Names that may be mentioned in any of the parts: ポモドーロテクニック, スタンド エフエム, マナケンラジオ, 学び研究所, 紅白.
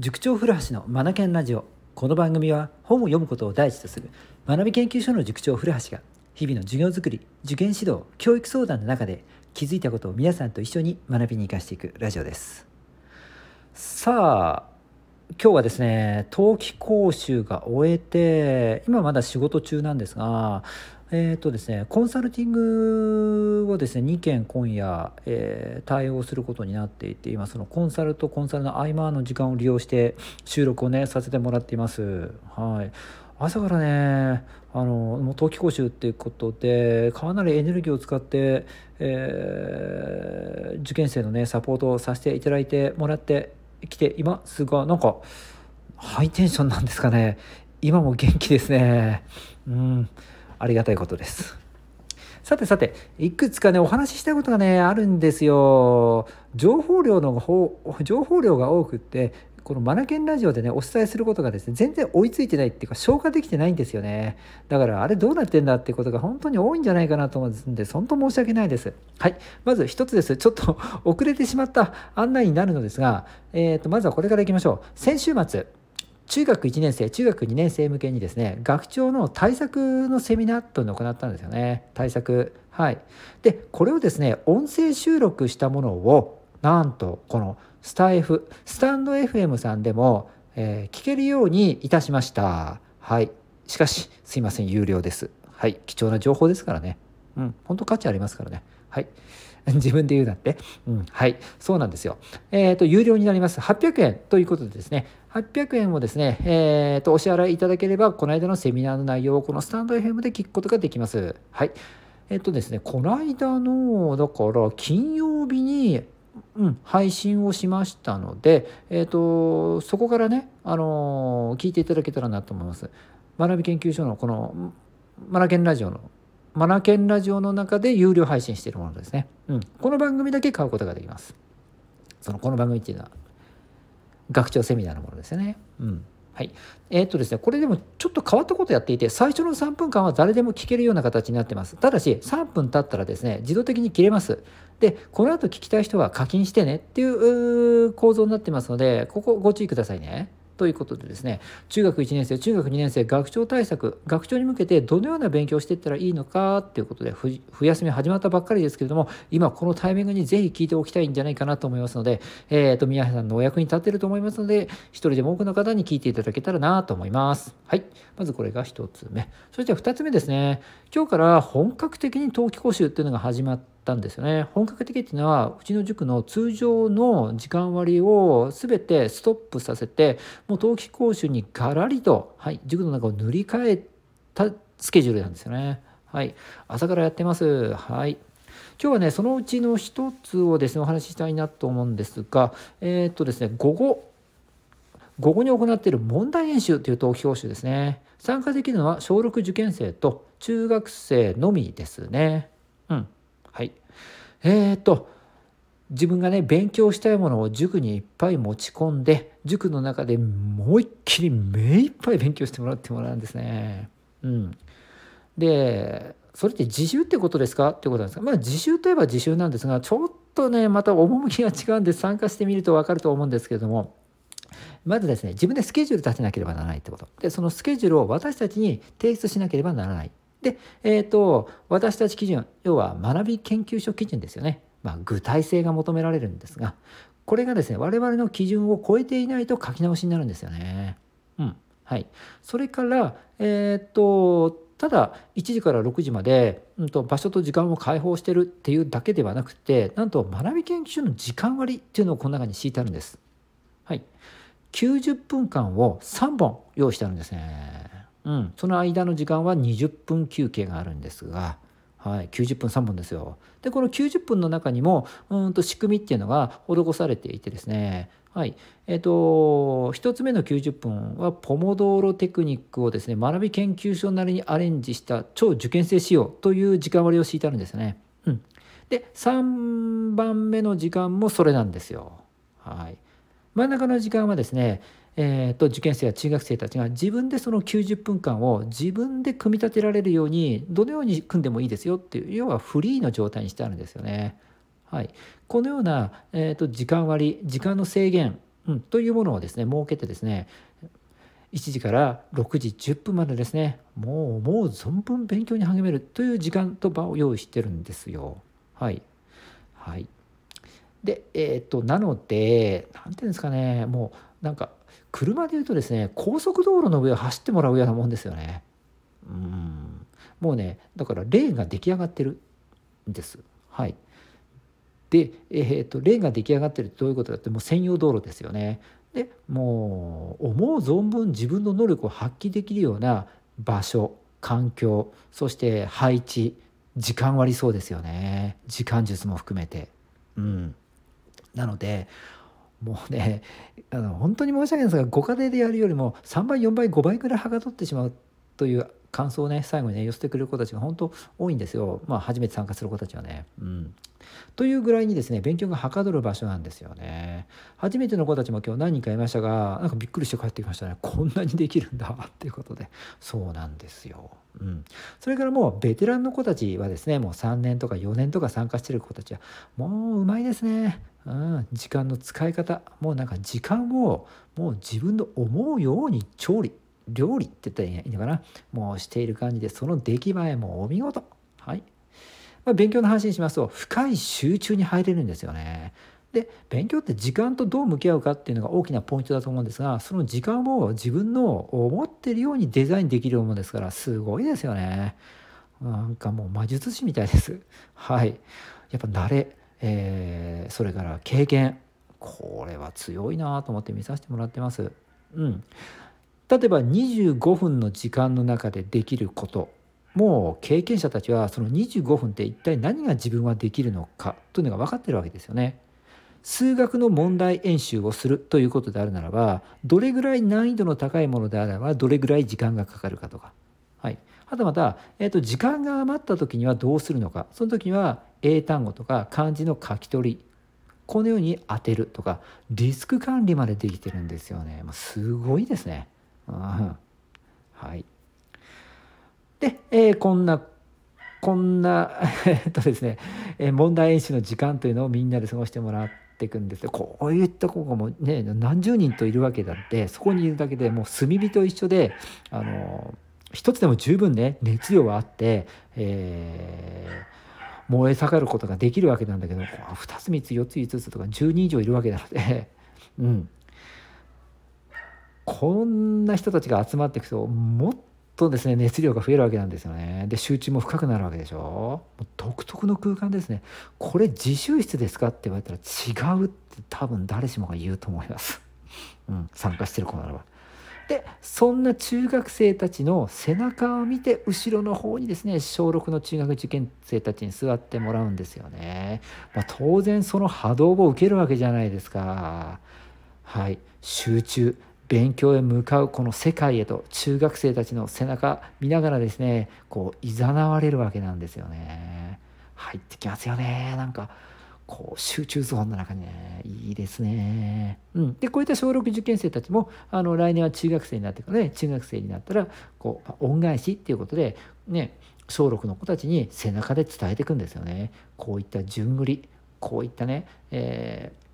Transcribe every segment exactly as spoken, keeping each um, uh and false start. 塾長古橋のマナケンラジオ。この番組は本を読むことを第一とする学び研究所の塾長古橋が日々の授業づくり、受験指導、教育相談の中で気づいたことを皆さんと一緒に学びに生かしていくラジオです。さあ、今日はですね、冬季講習が終えて今まだ仕事中なんですが、えーとですね、コンサルティングをですねにけん今夜、えー、対応することになっていて、今そのコンサルとコンサルの合間の時間を利用して収録をねさせてもらっています。はい、朝からね、あのもう冬季講習っていうことでかなりエネルギーを使って、えー、受験生のねサポートをさせていただいてもらってきていますが、なんかハイテンションなんですかね、今も元気ですね。うんありがたいことです。さてさて、いくつかねお話ししたいことがねあるんですよ。情報量の方情報量が多くって、このマナケンラジオでねお伝えすることがですね全然追いついてないっていうか、消化できてないんですよね。だからあれどうなってんだっていうことが本当に多いんじゃないかなと思うんで、本当申し訳ないです。はい、まず一つです。ちょっと遅れてしまった案内になるのですが、えーとまずはこれからいきましょう。先週末、中学いちねん生、中学にねん生向けにですね、学長の対策のセミナーというのを行ったんですよね。対策。はい。で、これをですね、音声収録したものを、なんと、このスタイフ、スタンド エフエム さんでも、えー、聞けるようにいたしました。はい。しかし、すいません、有料です。はい。貴重な情報ですからね。うん。本当価値ありますからね。はい。自分で言うなって、うん、はい、そうなんですよ。えっと、有料になります。はっぴゃくえんということでですね、はっぴゃくえんをですね、えっと、お支払いいただければ、この間のセミナーの内容をこのスタンド エフエム で聞くことができます。はい。えっとですね、この間の、だから、金曜日に、うん、配信をしましたので、えっと、そこからね、あのー、聞いていただけたらなと思います。学び研究所のこの、マナケンラジオの、マナケンラジオの中で有料配信しているものですね、うん、この番組だけ買うことができます。そのこの番組っていうのは学長セミナーのものですよね、うん、はい。えー、っとですねこれでもちょっと変わったことをやっていて、最初のさんぷんかんは誰でも聞けるような形になってます。ただしさんぷん経ったらですね自動的に切れます。でこの後聞きたい人は課金してねっていう構造になってますので、ここご注意くださいねということでですね、中学いちねん生、中学にねん生、学長対策、学長に向けてどのような勉強をしていったらいいのかということで、冬休み始まったばっかりですけれども、今このタイミングにぜひ聞いておきたいんじゃないかなと思いますので、えーと、皆さんのお役に立っていると思いますので、一人でも多くの方に聞いていただけたらなと思います。はい、まずこれが一つ目。そして二つ目ですね、今日から本格的に冬季講習というのが始まってたんですよね。本格的っていうのはうちの塾の通常の時間割を全てストップさせて、もう冬季講習にガラリと、はい、塾の中を塗り替えたスケジュールなんですよね。はい、朝からやってます。はい。今日はねそのうちの一つをですねお話ししたいなと思うんですが、えーっとですね午後午後に行っている問題演習という冬季講習ですね。参加できるのは小ろく受験生と中学生のみですね。うん。はい、えーと自分がね勉強したいものを塾にいっぱい持ち込んで、塾の中で思いっきり目いっぱい勉強してもらってもらうんですね。うん、でそれって自習ってことですかってことなんですが、まあ自習といえば自習なんですが、ちょっとねまた趣が違うんで参加してみると分かると思うんですけれども、まずですね自分でスケジュール立てなければならないってことで、そのスケジュールを私たちに提出しなければならない。で、えーと、私たち基準、要は学び研究所基準ですよね。まあ、具体性が求められるんですが、これがですね我々の基準を超えていないと書き直しになるんですよね。うん、はい。それから、えーと、ただいちじからろくじまで、うん、と場所と時間を開放してるっていうだけではなくて、なんと学び研究所の時間割っていうのをこの中に敷いてあるんです。はい。きゅうじゅっぷんかんをさんぼん用意してあるんですね。うん、その間の時間はにじゅっぷん休憩があるんですが、はい、きゅうじゅっぷんさんぼんですよ。でこのきゅうじゅっぷんの中にもうんと仕組みっていうのが施されていてですね、はい、えーとひとつめのきゅうじゅっぷんはポモドーロテクニックをですね学び研究所なりにアレンジした超受験生仕様という時間割を敷いてあるんですよね。うん、でさんばんめの時間もそれなんですよ。はい、真ん中の時間はですねえー、と受験生や中学生たちが自分でそのきゅうじゅっぷんかんを自分で組み立てられるようにどのように組んでもいいですよっていう、要はフリーの状態にしてあるんですよね。はい、このような、えー、と時間割時間の制限、うん、というものをですね設けてですね、いちじからろくじじゅっぷんまでですね、もうもう存分勉強に励めるという時間と場を用意してるんですよ。はいはい。で、えー、っとなのでなんていうんですかね、もうなんか車でいうとですね、高速道路の上を走ってもらうようなもんですよね。うーん、もうね、だからレーンが出来上がってるんです。はい。で、えー、っとレーンが出来上がってるってどういうことだって、もう専用道路ですよね。でもう思う存分自分の能力を発揮できるような場所、環境、そして配置、時間割りそうですよね。時間術も含めて、うん、なのでもうね、あの本当に申し訳ないんですが、ご家庭でやるよりもさんばいよんばいごばいくらいはが取ってしまうという感想をね、最後にね寄せてくれる子たちが本当多いんですよ。まあ初めて参加する子たちはね、うん、というぐらいにですね勉強がはかどる場所なんですよね。初めての子たちも今日何人かいましたが、なんかびっくりして帰ってきましたね。こんなにできるんだっていうことで、そうなんですよ、うん、それからもうベテランの子たちはですね、もうさんねんとかよねんとか参加してる子たちはもううまいですね、うん、時間の使い方、もうなんか時間をもう自分の思うように調理料理って言ったらいいのかな、もうしている感じで、その出来栄えもお見事。はい、まあ、勉強の話にしますと深い集中に入れるんですよね。で勉強って時間とどう向き合うかっていうのが大きなポイントだと思うんですが、その時間を自分の思ってるようにデザインできるものですから、すごいですよね。なんかもう魔術師みたいです。はい、やっぱ慣れ、えー、それから経験、これは強いなと思って見させてもらってます。うん、例えばにじゅうごふんの時間の中でできること、もう経験者たちはそのにじゅうごふんって一体何が自分はできるのかというのが分かってるわけですよね。数学の問題演習をするということであるならば、どれぐらい難易度の高いものであればどれぐらい時間がかかるかとか、はい、はたまた、えーと、時間が余った時にはどうするのか、その時には英単語とか漢字の書き取り、このように当てるとか、リスク管理までできてるんですよね。もうすごいですね。うん、はい。で、えー、こんなこんなえっとですね、えー、問題演習の時間というのをみんなで過ごしてもらっていくんですよ。こういった子がもね何十人といるわけだって、そこにいるだけでもう炭火と一緒で、あの一つでも十分ね熱量はあって、えー、燃え盛ることができるわけなんだけど、ふたつみっつよっついつつとかじゅうにん以上いるわけなのでうん、こんな人たちが集まっていくともっとですね熱量が増えるわけなんですよね。で集中も深くなるわけでしょ。もう独特の空間ですね。これ自習室ですかって言われたら違うって多分誰しもが言うと思います、うん、参加してる子ならば。でそんな中学生たちの背中を見て後ろの方にですね小ろくの中学受験生たちに座ってもらうんですよね、まあ、当然その波動を受けるわけじゃないですか。はい、集中、勉強へ向かうこの世界へと中学生たちの背中見ながらですね、こういざなわれるわけなんですよね。入ってきますよね。なんかこう集中ゾーンの中にね、いいですね。うん、でこういった小ろく受験生たちもあの来年は中学生になっていくので、中学生になったらこう恩返しっていうことでね、小ろくの子たちに背中で伝えていくんですよね。こういった順繰り、こういったね。えー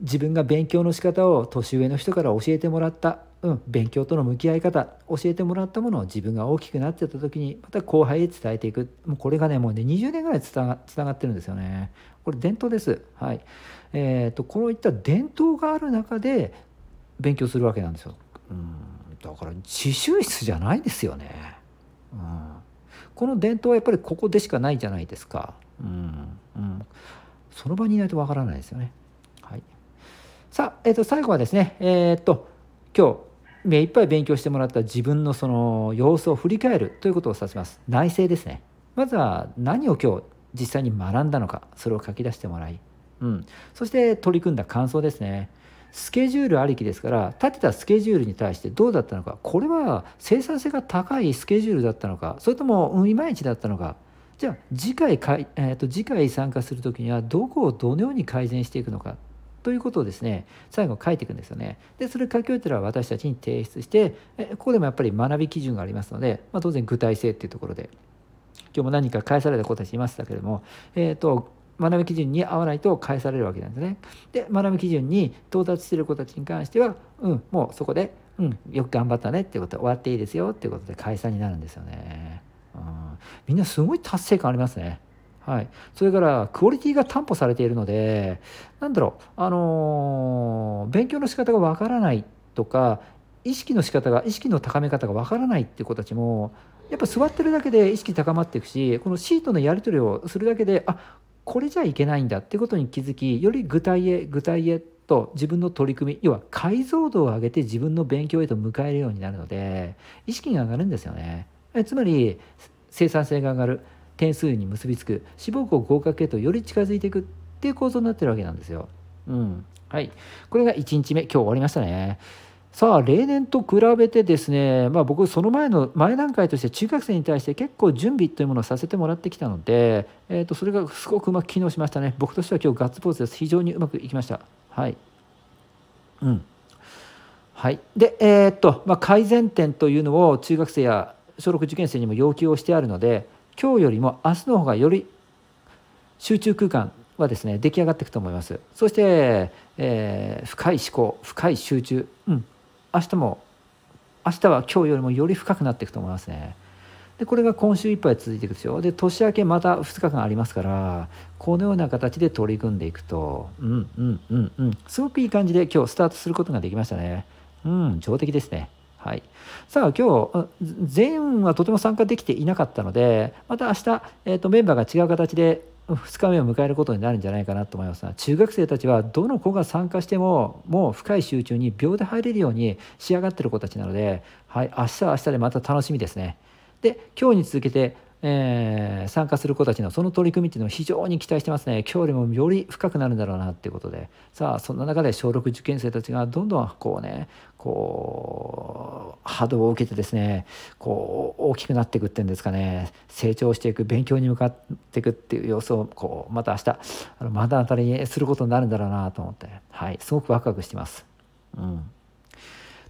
自分が勉強の仕方を年上の人から教えてもらった、うん、勉強との向き合い方教えてもらったものを自分が大きくなってた時にまた後輩へ伝えていく、もうこれがねもうねにじゅうねんぐらいつなが、つながってるんですよね。これ伝統です。はい、えーとこういった伝統がある中で勉強するわけなんですよ。うんだから自習室じゃないですよね、うん、この伝統はやっぱりここでしかないじゃないですか。うん、うん、その場にいないとわからないですよね。はい、さあ、えー、と最後はですね、えー、と今日目いっぱい勉強してもらった自分のその様子を振り返るということを指します。内省ですね。まずは何を今日実際に学んだのか、それを書き出してもらい、うん、そして取り組んだ感想ですね。スケジュールありきですから、立てたスケジュールに対してどうだったのか、これは生産性が高いスケジュールだったのか、それともいまいちだったのか、じゃあ次回、えー、と次回参加するときにはどこをどのように改善していくのかということをですね、最後書いていくんですよね。で、それ書き終えたら私たちに提出して、えここでもやっぱり学び基準がありますので、まあ、当然具体性っていうところで、今日も何人か返された子たちいましたけれども、えーと学ぶ基準に合わないと返されるわけなんですね。で、学ぶ基準に到達している子たちに関しては、うん、もうそこで、うん、よく頑張ったねっていうことで終わっていいですよっていうことで解散になるんですよね。うん、みんなすごい達成感ありますね。はい。それからクオリティが担保されているので、なんだろう、あのー、勉強の仕方がわからないとか、意識の仕方が意識の高め方がわからないっていう子たちも、やっぱ座ってるだけで意識高まっていくし、このシートのやり取りをするだけで、あ、これじゃいけないんだっていうことに気づき、より具体へ具体へと自分の取り組み、要は解像度を上げて自分の勉強へと向かえるようになるので、意識が上がるんですよね。えつまり生産性が上がる、点数に結びつく、志望校合格へとより近づいていくっていう構造になってるわけなんですよ。うん、はい。これがいちにちめ、今日終わりましたね。さあ、例年と比べてですね、まあ、僕その前の前段階として中学生に対して結構準備というものをさせてもらってきたので、えーと、それがすごくうまく機能しましたね。僕としては今日ガッツポーズです。非常にうまくいきました。はい。うん。はい。で、えーと、まあ、改善点というのを中学生や小ろく受験生にも要求をしてあるので、今日よりも明日の方がより集中空間はですね、出来上がっていくと思います。そして、えー、深い思考、深い集中、うん。明日も明日は今日よりもより深くなっていくと思いますね。で、これが今週いっぱい続いていくでしょ。で、年明けまたふつかかんありますから、このような形で取り組んでいくと、うんうんうんうん、すごくいい感じで今日スタートすることができましたね。うん、上出来ですね。はい。さあ、今日全員はとても参加できていなかったので、また明日、えーと、メンバーが違う形でふつかめを迎えることになるんじゃないかなと思いますが、中学生たちはどの子が参加してももう深い集中に秒で入れるように仕上がっている子たちなので、はい、明日は明日でまた楽しみですね。で、今日に続けて、えー、参加する子たちのその取り組みっていうのを非常に期待してますね。今日よりもより深くなるんだろうなっていうことで、さあ、そんな中で小ろく受験生たちがどんどんこうね、こう波動を受けてですね、こう大きくなっていくっていうんですかね、成長していく、勉強に向かっていくっていう様子をこうまた明日あのまたあたりにすることになるんだろうなと思って、はい、すごくワクワクしてます。うん。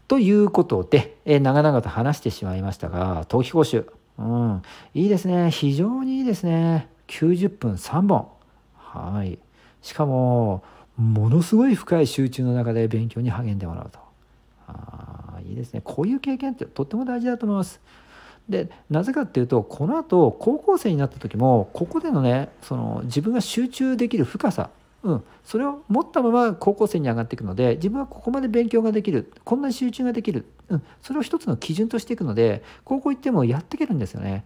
ということで、えー、長々と話してしまいましたが、冬季講習、うん、いいですね。非常にいいですね。きゅうじゅっぷんさんぼん。はい。しかも、ものすごい深い集中の中で勉強に励んでもらうと。ああ、いいですね。こういう経験ってとっても大事だと思います。で、なぜかっていうと、この後、高校生になった時も、ここでのね、その自分が集中できる深さ、うん、それを持ったまま高校生に上がっていくので、自分はここまで勉強ができる、こんなに集中ができる、うん、それを一つの基準としていくので、高校行ってもやっていけるんですよね。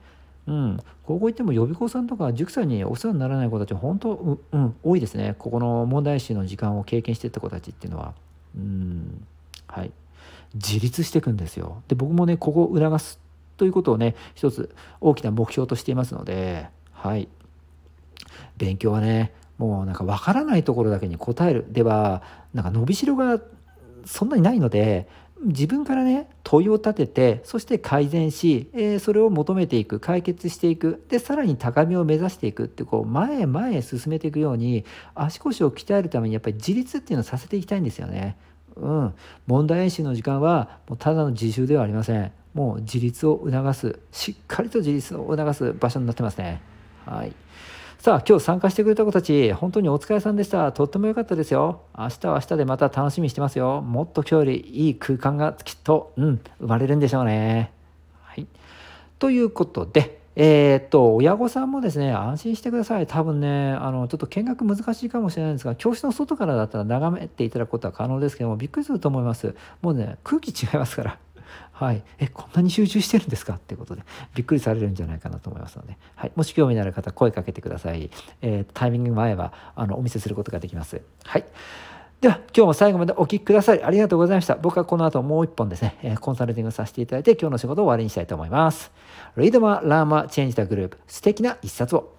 うん、高校行っても予備校さんとか塾さんにお世話にならない子たちは本当、うんうん、多いですね。ここの問題集の時間を経験していった子たちっていうのは、うん、はい、自立していくんですよ。で、僕もね、ここを促すということをね、一つ大きな目標としていますので、はい、勉強はね、もうなんか分からないところだけに答えるではなんか伸びしろがそんなにないので、自分からね、問いを立てて、そして改善し、えー、それを求めていく、解決していく、でさらに高みを目指していくって、こう前へ前へ進めていくように足腰を鍛えるためにやっぱり自立っていうのをさせていきたいんですよね。うん、問題演習の時間はもうただの自習ではありません。もう自立を促す、しっかりと自立を促す場所になってますね。はい。さあ、今日参加してくれた子たち、本当にお疲れさんでした。とっても良かったですよ。明日は明日でまた楽しみにしてますよ。もっと今日よりいい空間がきっと、うん、生まれるんでしょうね。はい。ということで、えー、っと、親御さんもですね、安心してください。多分ね、あの、ちょっと見学難しいかもしれないんですが、教室の外からだったら眺めていただくことは可能ですけども、びっくりすると思います。もうね、空気違いますから。はい、えこんなに集中してるんですかっていうことでびっくりされるんじゃないかなと思いますので、はい、もし興味のある方声かけてください。えー、タイミングが合えばあのお見せすることができます。はい、では今日も最後までお聞きくださりありがとうございました。僕はこの後もう一本ですね、コンサルティングさせていただいて今日の仕事を終わりにしたいと思います。Read more, Learn more, Change the Group、 素敵な一冊を。